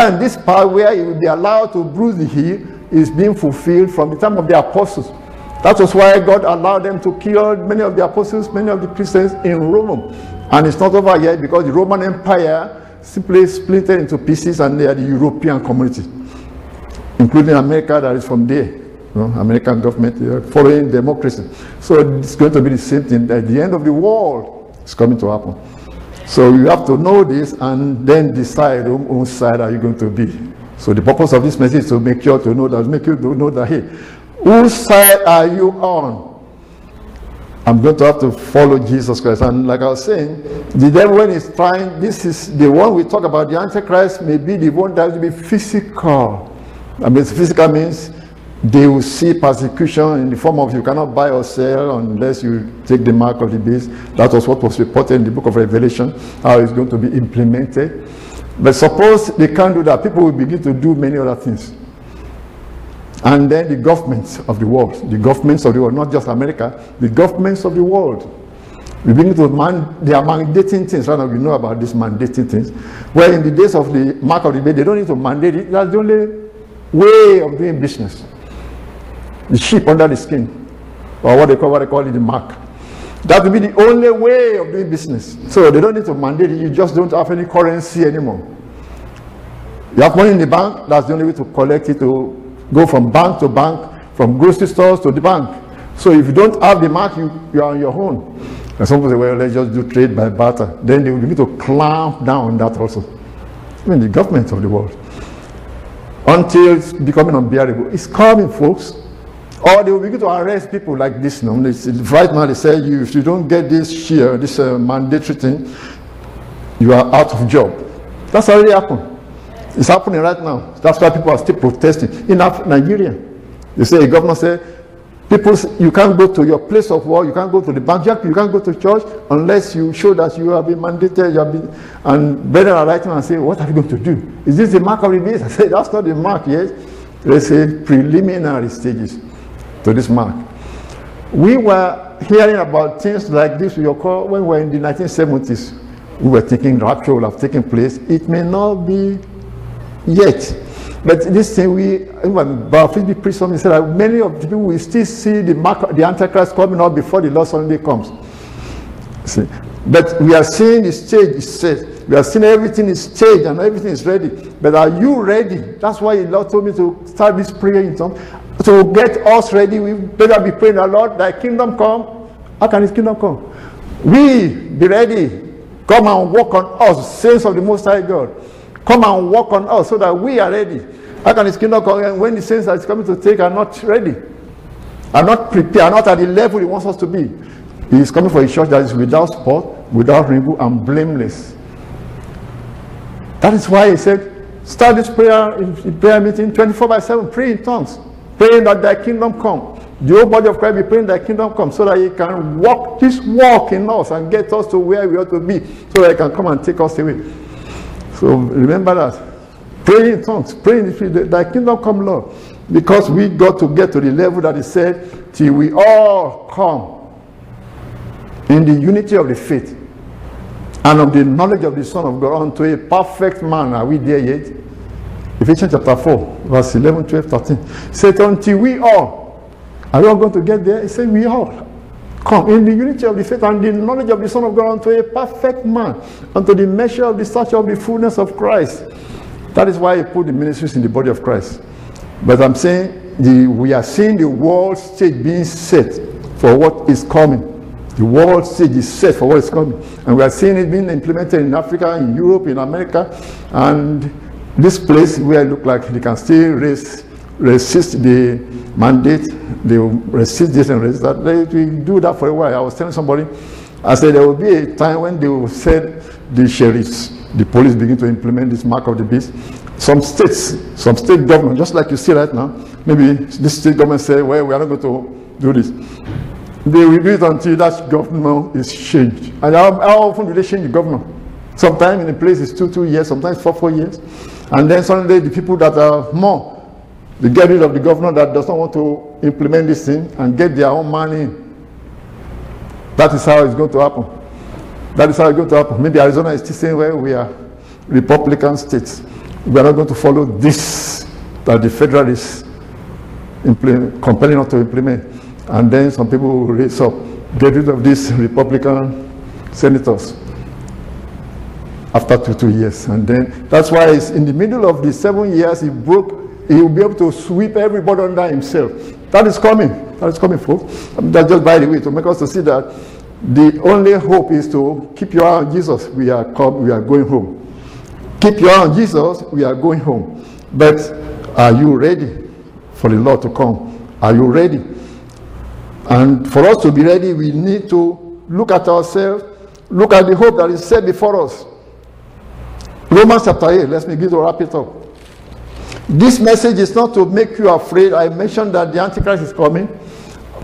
And this part where he will be allowed to bruise the heel is being fulfilled from the time of the apostles. That was why God allowed them to kill many of the apostles, many of the Christians in Rome. And it's not over yet, because the Roman Empire simply split into pieces, and they are the European community, including America, that is from there. You know, American government following democracy. So it's going to be the same thing. At the end of the world, it's coming to happen. So you have to know this and then decide on which side are you going to be. So the purpose of this message is to make sure to know that, make you know that, hey, whose side are you on? I'm going to have to follow Jesus Christ. And like I was saying, the devil, when he's trying, this is the one we talk about, the Antichrist may be the one that will be physical. I mean, physical means they will see persecution in the form of you cannot buy or sell unless you take the mark of the beast. That was what was reported in the book of Revelation, how it's going to be implemented. But suppose they can't do that, people will begin to do many other things. And then the governments of the world, not just America, the governments of the world, we begin to they are mandating things. Right now we know about these mandating things. Well, in the days of the mark of the beast, they don't need to mandate it. That's the only way of doing business. The sheep under the skin, or what they call it, the mark. That will be the only way of doing business. So they don't need to mandate it. You just don't have any currency anymore. You have money in the bank, that's the only way to collect it, to go from bank to bank, from grocery stores to the bank. So if you don't have the mark, you are on your own. And some people say, well, let's just do trade by barter. Then they will begin to clamp down on that also. Even the government of the world. Until it's becoming unbearable. It's coming, folks. Or they will begin to arrest people like this. No? Right now they say, if you don't get this share, this mandatory thing, you are out of job. That's already happened. It's happening right now. That's why people are still protesting. In Nigeria, they say, the governor said, people, you can't go to your place of work, you can't go to the bank, you can't go to church unless you show that you have been mandated. And brethren are writing and saying, what are you going to do? Is this the mark of the beast? I said, that's not the mark yet. They say preliminary stages to this mark. We were hearing about things like this when we were in the 1970s. We were thinking rapture will have taken place. It may not be yet. But this thing, Barfield preached something, said that many of the people will still see the mark, the Antichrist coming out before the Lord Sunday comes. See? But we are seeing the stage is set. We are seeing everything is staged and everything is ready. But are you ready? That's why the Lord told me to start this prayer in tongues. To get us ready, we better be praying, Lord, thy kingdom come. How can his kingdom come? We be ready. Come and walk on us, saints of the Most High God. Come and walk on us so that we are ready. How can his kingdom come? And when the saints that is coming to take are not ready, are not prepared, are not at the level he wants us to be. He is coming for a church that is without spot, without wrinkle, and blameless. That is why he said, start this prayer meeting 24/7, pray in tongues. Praying that thy kingdom come. The whole body of Christ be praying thy kingdom come, so that he can walk this walk in us and get us to where we ought to be, so that he can come and take us away. So remember that. Pray in tongues. Pray in the spirit. Thy kingdom come, Lord. Because we got to get to the level that he said, till we all come in the unity of the faith and of the knowledge of the Son of God unto a perfect man. Are we there yet? Ephesians chapter 4, verse 11, 12, 13. Said, until we all, are we all going to get there? He said, we all come in the unity of the faith and the knowledge of the Son of God unto a perfect man, unto the measure of the stature of the fullness of Christ. That is why he put the ministries in the body of Christ. But I'm saying, we are seeing the world stage being set for what is coming. The world stage is set for what is coming. And we are seeing it being implemented in Africa, in Europe, in America, and this place where it looks like they can still resist the mandate, they will resist this and resist that. They will do that for a while. I was telling somebody, I said there will be a time when they will send the sheriffs the police begin to implement this mark of the beast. Some state government, just like you see right now, maybe this state government say, well, we are not going to do this. They will do it until that government is changed. And how often do they change the government? Sometimes in a place it's 2 years, sometimes 4 years. And then suddenly the people that are more, they get rid of the governor that does not want to implement this thing and get their own man in. That is how it's going to happen. That is how it's going to happen. Maybe Arizona is still saying, well, we are Republican states. We are not going to follow this that the Federalists compelling us to implement. And then some people will raise up, get rid of these Republican senators after two years. And then that's why it's in the middle of the 7 years he broke. He will be able to sweep everybody under himself. That is coming. That is coming, folks. That's just by the way to make us to see that the only hope is to keep your eye on Jesus. We are going home. Keep your eye on Jesus. We are going home. But are you ready for the Lord to come? Are you ready? And for us to be ready, we need to look at ourselves. Look at the hope that is set before us. Romans chapter 8. Let me give to wrap it up. This message is not to make you afraid. I mentioned that the Antichrist is coming,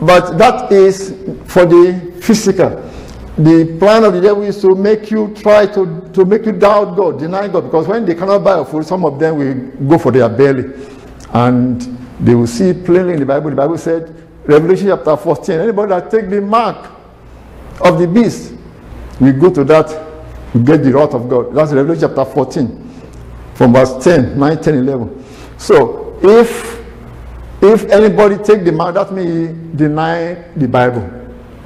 but that is for the physical. The plan of the devil is to make you try to make you doubt God, deny God, because when they cannot buy a food, some of them will go for their belly, and they will see plainly in the Bible. The Bible said, Revelation chapter 14, anybody that take the mark of the beast, we go to that, we get the wrath of God. That's Revelation chapter 14, from verse 10, 9, 10, 11. So, if anybody take the mark, that means he deny the Bible.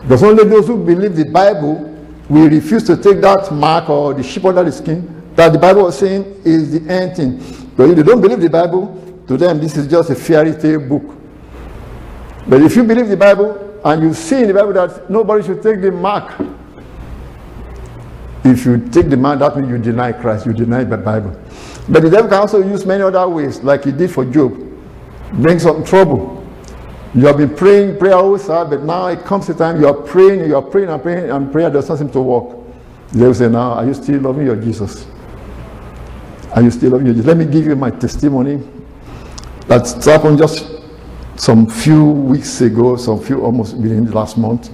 Because only those who believe the Bible will refuse to take that mark or the sheep under the skin that the Bible was saying is the end thing. But if they don't believe the Bible, to them this is just a fairy tale book. But if you believe the Bible and you see in the Bible that nobody should take the mark, if you take the mark, that means you deny Christ, you deny the Bible. But the devil can also use many other ways, like he did for Job. Bring some trouble. You have been praying, prayer always hard, but now it comes the time you are praying and praying, and prayer does not seem to work. The devil say, now, are you still loving your Jesus? Are you still loving your Jesus? Let me give you my testimony. That's happened just some few weeks ago, almost within the last month.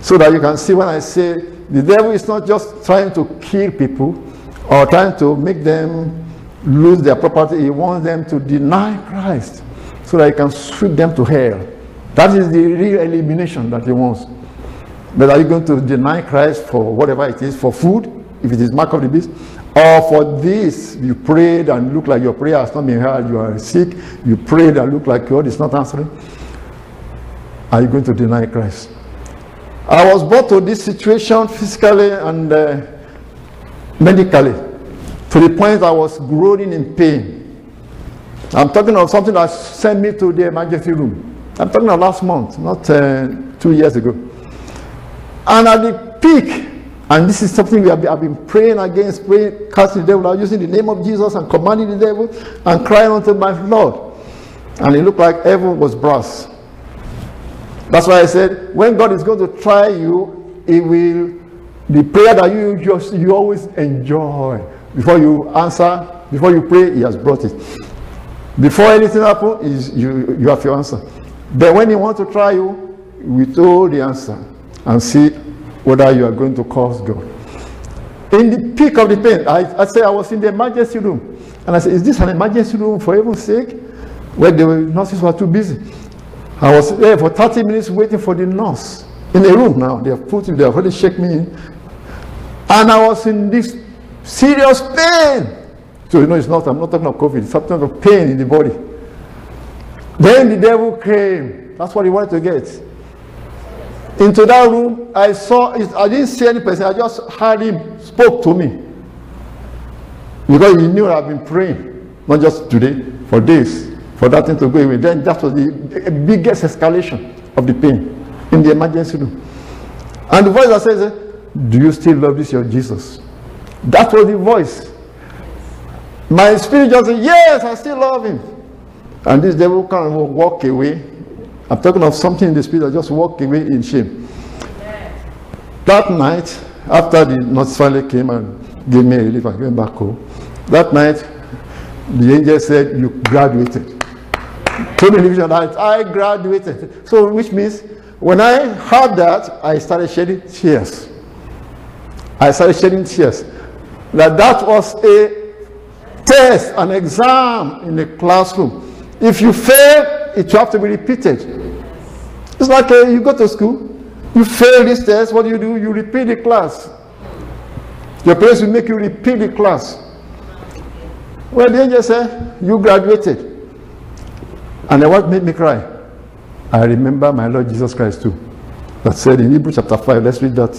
So that you can see when I say, the devil is not just trying to kill people, or trying to make them lose their property. He wants them to deny Christ so that he can sweep them to hell. That is the real elimination that he wants. But are you going to deny Christ for whatever it is, for food, if it is mark of the beast, or for this, you prayed and look like your prayer has not been heard, you are sick, you prayed and look like God is not answering? Are you going to deny Christ? I was brought to this situation physically and medically, to the point I was groaning in pain. I'm talking of something that sent me to the emergency room. I'm talking of last month, not 2 years ago. And at the peak, and this is something I've been praying against, casting the devil out, using the name of Jesus and commanding the devil and crying unto my Lord. And it looked like heaven was brass. That's why I said, when God is going to try you, He will. The prayer that you always enjoy, before you answer, before you pray, He has brought it. Before anything happens, you have your answer. But when He wants to try you, we all the answer and see whether you are going to curse God. In the peak of the pain, I say I was in the emergency room, and I said, "Is this an emergency room for heaven's sake?" Where the nurses were too busy. I was there for 30 minutes waiting for the nurse in a room now. They have put me. They have already shaken me in. And I was in this serious pain. So you know, I'm not talking of COVID, it's something of pain in the body. Then the devil came. That's what he wanted to get. Into that room, I saw it. I didn't see any person. I just heard him spoke to me. Because he knew I've been praying, not just today, for days, for that thing to go away. Then that was the biggest escalation of the pain in the emergency room. And the voice that says, "Do you still love this your Jesus?" That was the voice. My spirit just said, "Yes, I still love him." And this devil can't walk away. I'm talking of something in the spirit that just walked away in shame. That night, after the nurse finally came and gave me a relief and came back home, that night, the angel said, you graduated. Told me that I graduated. So which means, when I heard that, I started shedding tears. That was a test, an exam in a classroom. If you fail, it will have to be repeated. It's like you go to school, you fail this test, what do? You repeat the class. Your parents will make you repeat the class. Well, the angel said, you graduated. And what made me cry? I remember my Lord Jesus Christ too. That said in Hebrews chapter 5, let's read that.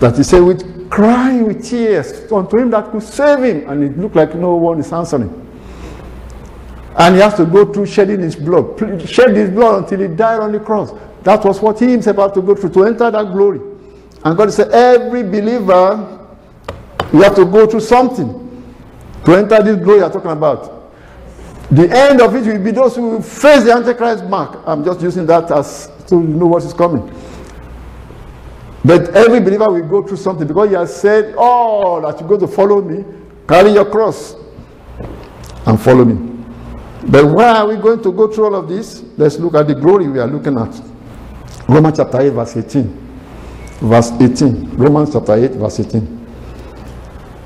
That he said, with crying, with tears, unto him that could save him. And it looked like no one is answering. And he has to go through shedding his blood, shed his blood until he died on the cross. That was what he himself had to go through to enter that glory. And God said, every believer, you have to go through something to enter this glory you're talking about. The end of it will be those who will face the Antichrist mark. I'm just using that as to know what is coming. But every believer will go through something because he has said, oh, that you're going to follow me, carry your cross and follow me. But why are we going to go through all of this? Let's look at the glory we are looking at. Romans chapter 8, verse 18. Romans chapter 8, verse 18.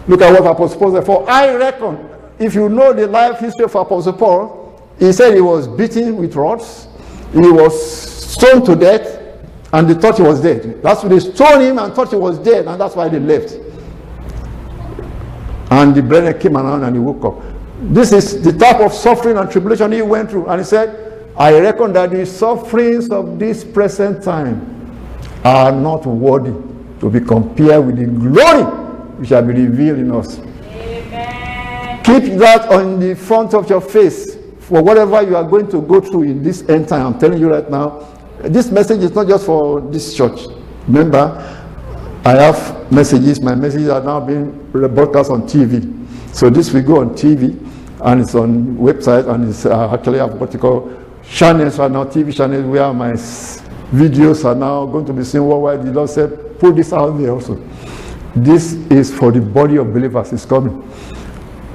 Look at what Apostle Paul said. For I reckon, if you know the life history of Apostle Paul, he said he was beaten with rods, he was stoned to death, and they thought he was dead. That's why they stoned him and thought he was dead, and that's why they left. And the brethren came around and he woke up. This is the type of suffering and tribulation he went through. And he said, I reckon that the sufferings of this present time are not worthy to be compared with the glory which shall be revealed in us. Amen. Keep that on the front of your face for whatever you are going to go through in this end time. I'm telling you right now, this message is not just for this church. Remember, I have messages. My messages are now being broadcast on TV. So this will go on TV. And it's on website, and it's actually have what you call channels are now, TV channels where my videos are now going to be seen worldwide. The Lord said, put this out there also. This is for the body of believers. It's coming.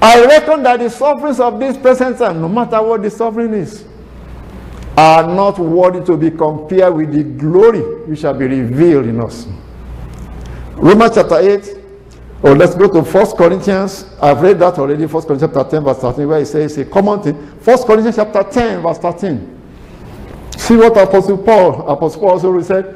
I reckon that the sufferings of this present time, no matter what the suffering is, are not worthy to be compared with the glory which shall be revealed in us. Romans chapter 8. Oh, let's go to 1 Corinthians. I've read that already, 1 Corinthians chapter 10, verse 13, where it says a common thing. 1 Corinthians chapter 10, verse 13. See what Apostle Paul also said.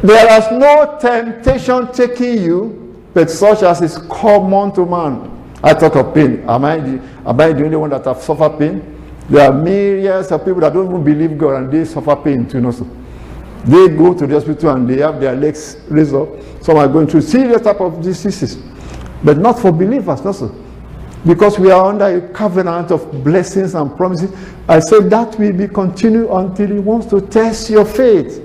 There is no temptation taking you, but such as is common to man. I talk of pain. Am I the only one that have suffered pain? There are millions of people that don't even believe God and they suffer pain too, also. They go to the hospital and they have their legs raised up. Some are going through serious type of diseases, but not for believers, not so. Because we are under a covenant of blessings and promises. I said that will be continued until He wants to test your faith.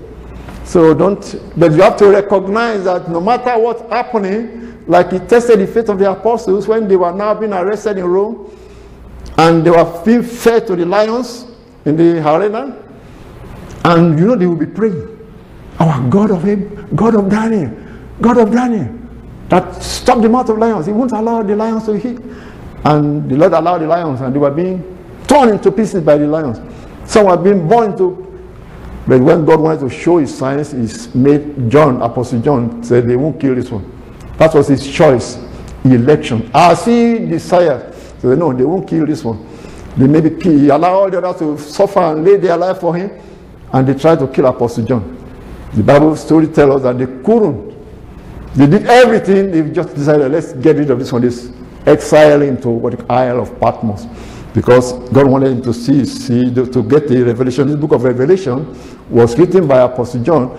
So but you have to recognize that no matter what's happening, like He tested the faith of the apostles when they were now being arrested in Rome, and they were being fed to the lions in the arena. And you know they will be praying, our God of Daniel, that stopped the mouth of lions. He won't allow the lions to hit. And the Lord allowed the lions, and they were being torn into pieces by the lions. Some were being born to. But when God wanted to show His signs, He made Apostle John, said they won't kill this one. That was His choice, election. As He desired. So they know they won't kill this one. They may be killed. He allowed all the others to suffer and lay their life for Him. And they tried to kill Apostle John. The Bible story tells us that they couldn't. They did everything. They just decided, let's get rid of this one. This exile him to what Isle of Patmos, because God wanted him to see to get the revelation. This book of Revelation was written by Apostle John.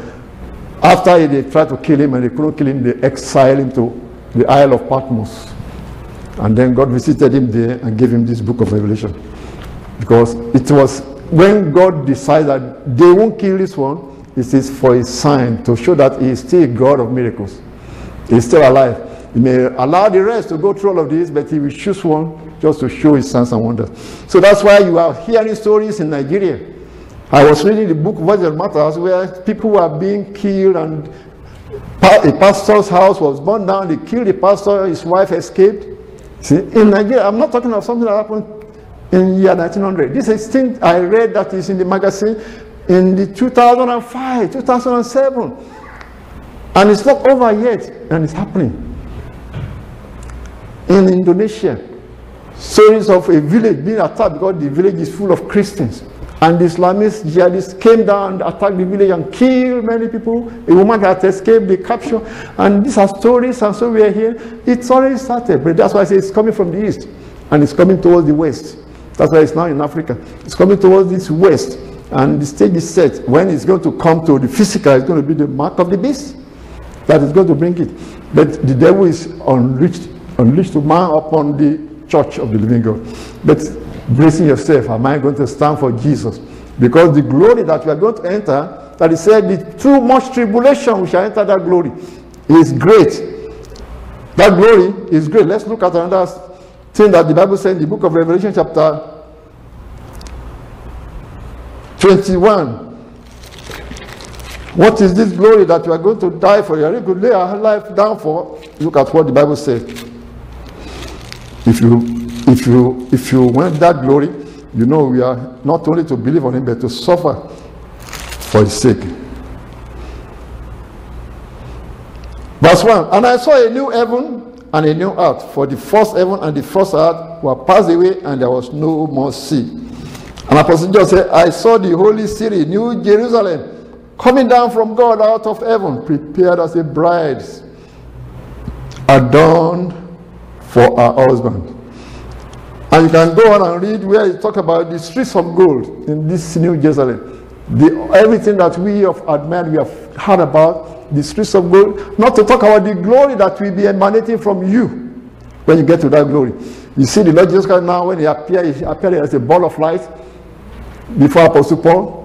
After they tried to kill him and they couldn't kill him, they exiled him to the Isle of Patmos, and then God visited him there and gave him this book of Revelation, because it was. When God decides that they won't kill this one, it is for a sign to show that He is still God of miracles. He is still alive. He may allow the rest to go through all of this, but He will choose one just to show His signs and wonders. So that's why you are hearing stories in Nigeria. I was reading the book Virgin Matters, where people were being killed and A pastor's house was burned down, they killed the pastor, his wife escaped. See, in Nigeria, I'm not talking of something that happened in year 1900. This is thing I read that is in the magazine in the 2005, 2007. And it's not over yet, and it's happening. In Indonesia, stories of a village being attacked because the village is full of Christians. And the Islamist jihadists came down and attacked the village and killed many people. A woman had escaped, they captured. And these are stories, and so we are here. It's already started, but that's why I say it's coming from the east. And it's coming towards the west. That's why it's now in Africa. It's coming towards this west. And the stage is set. When it's going to come to the physical, it's going to be the mark of the beast. That is going to bring it. But the devil is unleashed to man upon the church of the living God. But bracing yourself, am I going to stand for Jesus? Because the glory that we are going to enter, that he said, with too much tribulation we shall enter that glory, is great. That glory is great. Let's look at another thing that the Bible says in the book of Revelation chapter 21. What is this glory that you are going to die for? You are going to lay our life down for. Look at what the Bible says. If you want that glory, you know we are not only to believe on him, but to suffer for his sake. Verse 1, and I saw a new heaven and a new earth, for the first heaven and the first earth were passed away, and there was no more sea. And Apostle John said, I saw the holy city, New Jerusalem, coming down from God out of heaven, prepared as a bride, adorned for her husband. And you can go on and read where you talk about the streets of gold in this New Jerusalem. Everything that we have admired, we have heard about, the streets of gold. Not to talk about the glory that will be emanating from you when you get to that glory. You see the Lord Jesus Christ now, when he appeared as a ball of light before Apostle Paul.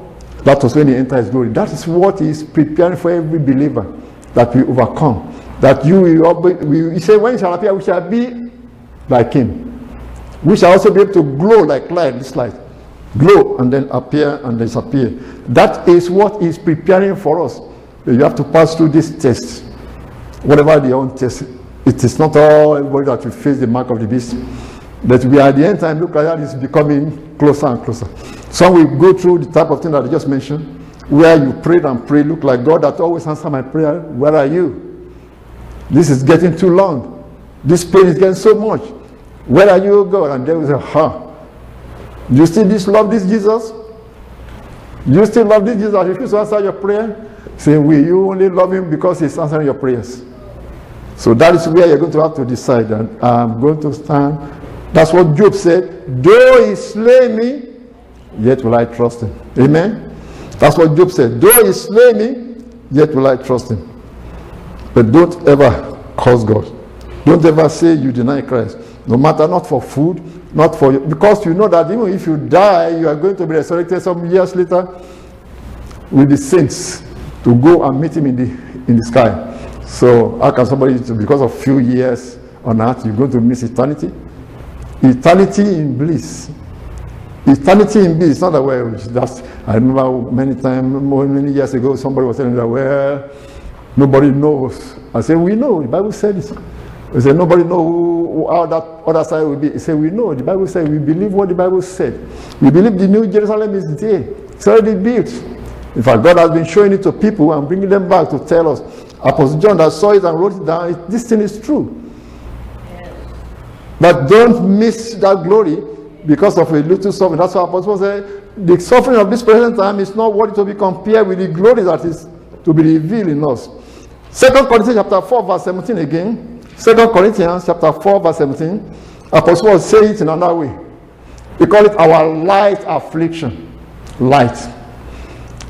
That was when he entered his glory. That is what he is preparing for every believer, that we overcome. That you will, he said, when he shall appear, we shall be like him. We shall also be able to glow like light, this light. Glow and then appear and disappear. That is what is preparing for us. You have to pass through this test. Whatever the own test, it is not all everybody that will face the mark of the beast. That we are at the end time, look at that, it's becoming closer and closer. Some will go through the type of thing that I just mentioned, where you prayed and prayed, look like God that always answer my prayer, where are you? This is getting too long. This pain is getting so much. Where are you, God? And they will say, Do you still love this Jesus? Do you still love this Jesus? He refused to answer your prayer. Say, will you only love him because he's answering your prayers? So that is where you're going to have to decide. And I'm going to stand. That's what Job said. Though he slay me, yet will I trust him. Amen? That's what Job said. Though he slay me, yet will I trust him. But don't ever curse God. Don't ever say you deny Christ. No matter, not for food, not for you. Because you know that even if you die, you are going to be resurrected some years later with the saints to go and meet him in the sky. So how can somebody, because of few years on earth, you're going to miss eternity? Eternity in bliss. Eternity in bliss, not that way. I remember many years ago, somebody was telling me that, well, nobody knows. I said, we know, the Bible said it. He said, nobody knows how that other side will be. He said, we know. The Bible said, we believe what the Bible said. We believe the New Jerusalem is there. It's already built. In fact, God has been showing it to people and bringing them back to tell us. Apostle John that saw it and wrote it down, this thing is true. Yes. But don't miss that glory because of a little suffering. That's why Apostle said, the suffering of this present time is not worthy to be compared with the glory that is to be revealed in us. 2 Corinthians chapter 4, verse 17 again. 2 Corinthians chapter 4 verse 17, Apostle Paul says it in another way. He called it our light affliction. Light.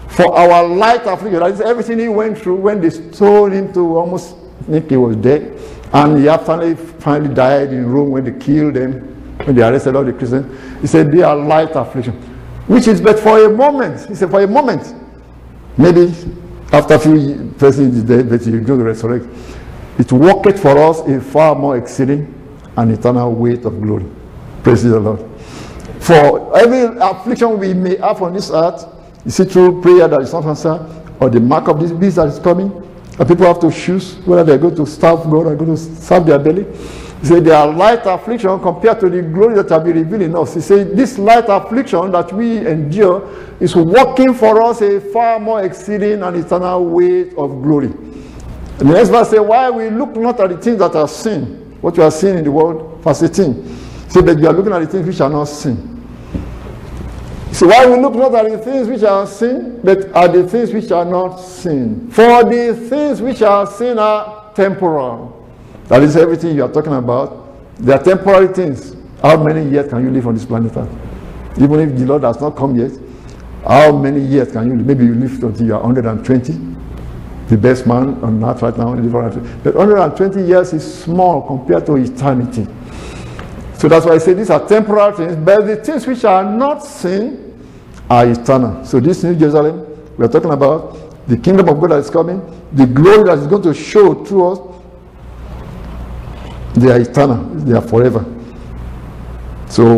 For our light affliction, that is everything he went through when they stoned him to almost think he was dead. And he finally, died in Rome when they killed him, when they arrested all the Christians. He said, they are light affliction. Which is but for a moment. He said, for a moment. Maybe after a few persons is dead, but you're going to resurrect. It worketh for us a far more exceeding and eternal weight of glory. Praise the Lord. For every affliction we may have on this earth, you see, through prayer that is not answered, or the mark of this beast that is coming, And people have to choose whether they're going to serve God or going to serve their belly. He said, their light affliction compared to the glory that shall be revealed in us. He said, this light affliction that we endure is working for us a far more exceeding and eternal weight of glory. And the next verse says, why we look not at the things that are seen, what you are seeing in the world, verse 18. So that you are looking at the things which are not seen. So why we look not at the things which are seen, but at the things which are not seen. For the things which are seen are temporal. That is everything you are talking about. They are temporary things. How many years can you live on this planet? Even if the Lord has not come yet, how many years can you live? Maybe you live until you are 120. The best man on earth right now. But 120 years is small compared to eternity. So that's why I say these are temporal things, but the things which are not seen are eternal. So this New Jerusalem, we are talking about the kingdom of God that is coming, the glory that is going to show through us, they are eternal, they are forever. So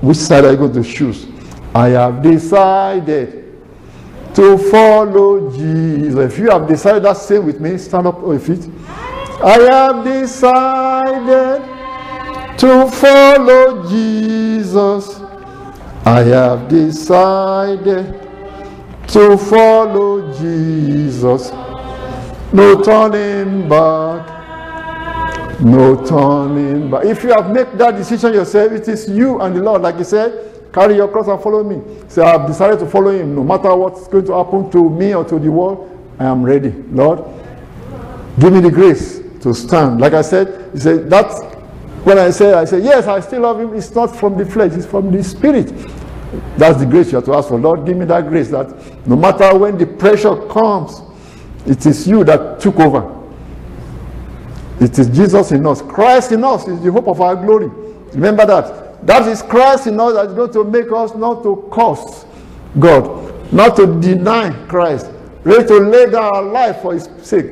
which side are you going to choose? I have decided to follow Jesus. If you have decided that, same with me, stand up on your feet. I have decided to follow Jesus. I have decided to follow Jesus. No turning back. No turning back. If you have made that decision yourself, it is you and the Lord. Like he said, carry your cross and follow me. So I have decided to follow him. No matter what's going to happen to me or to the world, I am ready. Lord, give me the grace to stand. Like I said, he said, that's when I say, yes, I still love him. It's not from the flesh, it's from the spirit. That's the grace you have to ask for. Lord, give me that grace that no matter when the pressure comes, it is you that took over. It is Jesus in us. Christ in us is the hope of our glory. Remember that. That is Christ in us that is going to make us not to curse God, not to deny Christ, ready to lay down our life for his sake.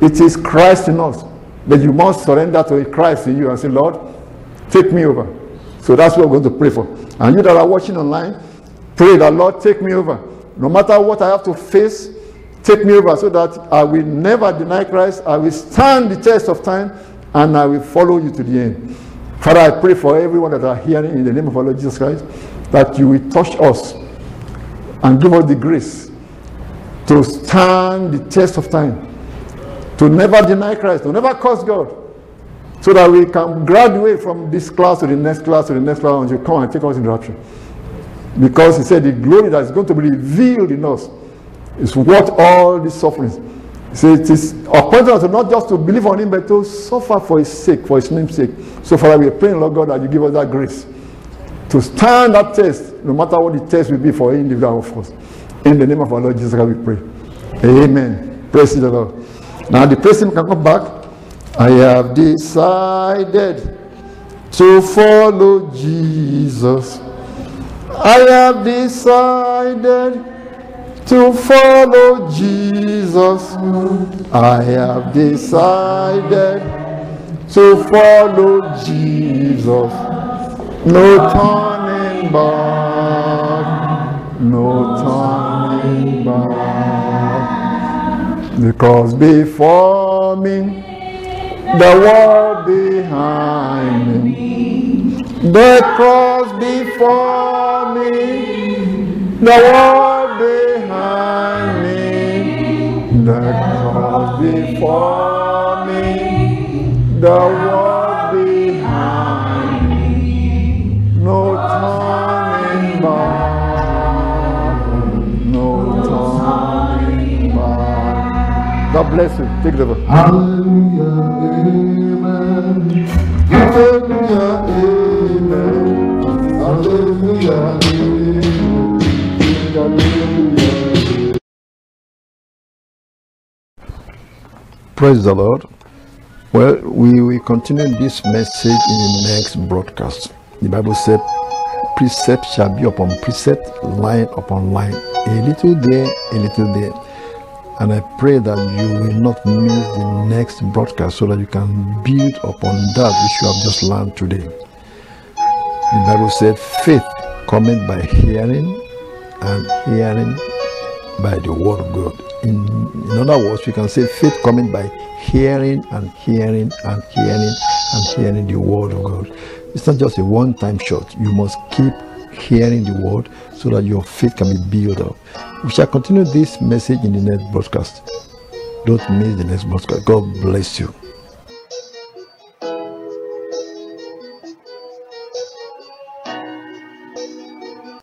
It is Christ in us. But you must surrender to Christ in you and say, Lord, take me over. So that's what we're going to pray for. And you that are watching online, pray that, Lord, take me over. No matter what I have to face, take me over so that I will never deny Christ. I will stand the test of time and I will follow you to the end. Father, I pray for everyone that are hearing in the name of our Lord Jesus Christ, that you will touch us and give us the grace to stand the test of time, to never deny Christ, to never curse God, so that we can graduate from this class to the next class to the next class until you come and take us in rapture. Because he said the glory that is going to be revealed in us is worth all these sufferings. He said it is appointed us not just to believe on him, but to suffer for his sake, for his name's sake. So Father, we pray, Lord God, that you give us that grace to stand that test, no matter what the test will be for any individual of us. In the name of our Lord Jesus Christ we pray. Amen. Praise the Lord. Now the person can come back. I have decided to follow Jesus. I have decided to follow Jesus. I have decided to follow Jesus. No turning back. No turning back. Because before me, the world behind me. The cross before me, the world behind me. The cross before me, the world behind me. No turning back. No turning back. God bless you. Take it over. Hallelujah, amen. Hallelujah, amen. Hallelujah, amen. Praise the Lord. Well, we will continue this message in the next broadcast. The Bible said, precept shall be upon precept, line upon line. A little there, a little there. And I pray that you will not miss the next broadcast so that you can build upon that which you have just learned today. The Bible said, faith cometh by hearing, and hearing by the word of God. In other words, we can say faith coming by hearing and hearing and hearing and hearing the word of God. It's not just a one-time shot. You must keep hearing the word so that your faith can be built up. We shall continue this message in the next broadcast. Don't miss the next broadcast. God bless you.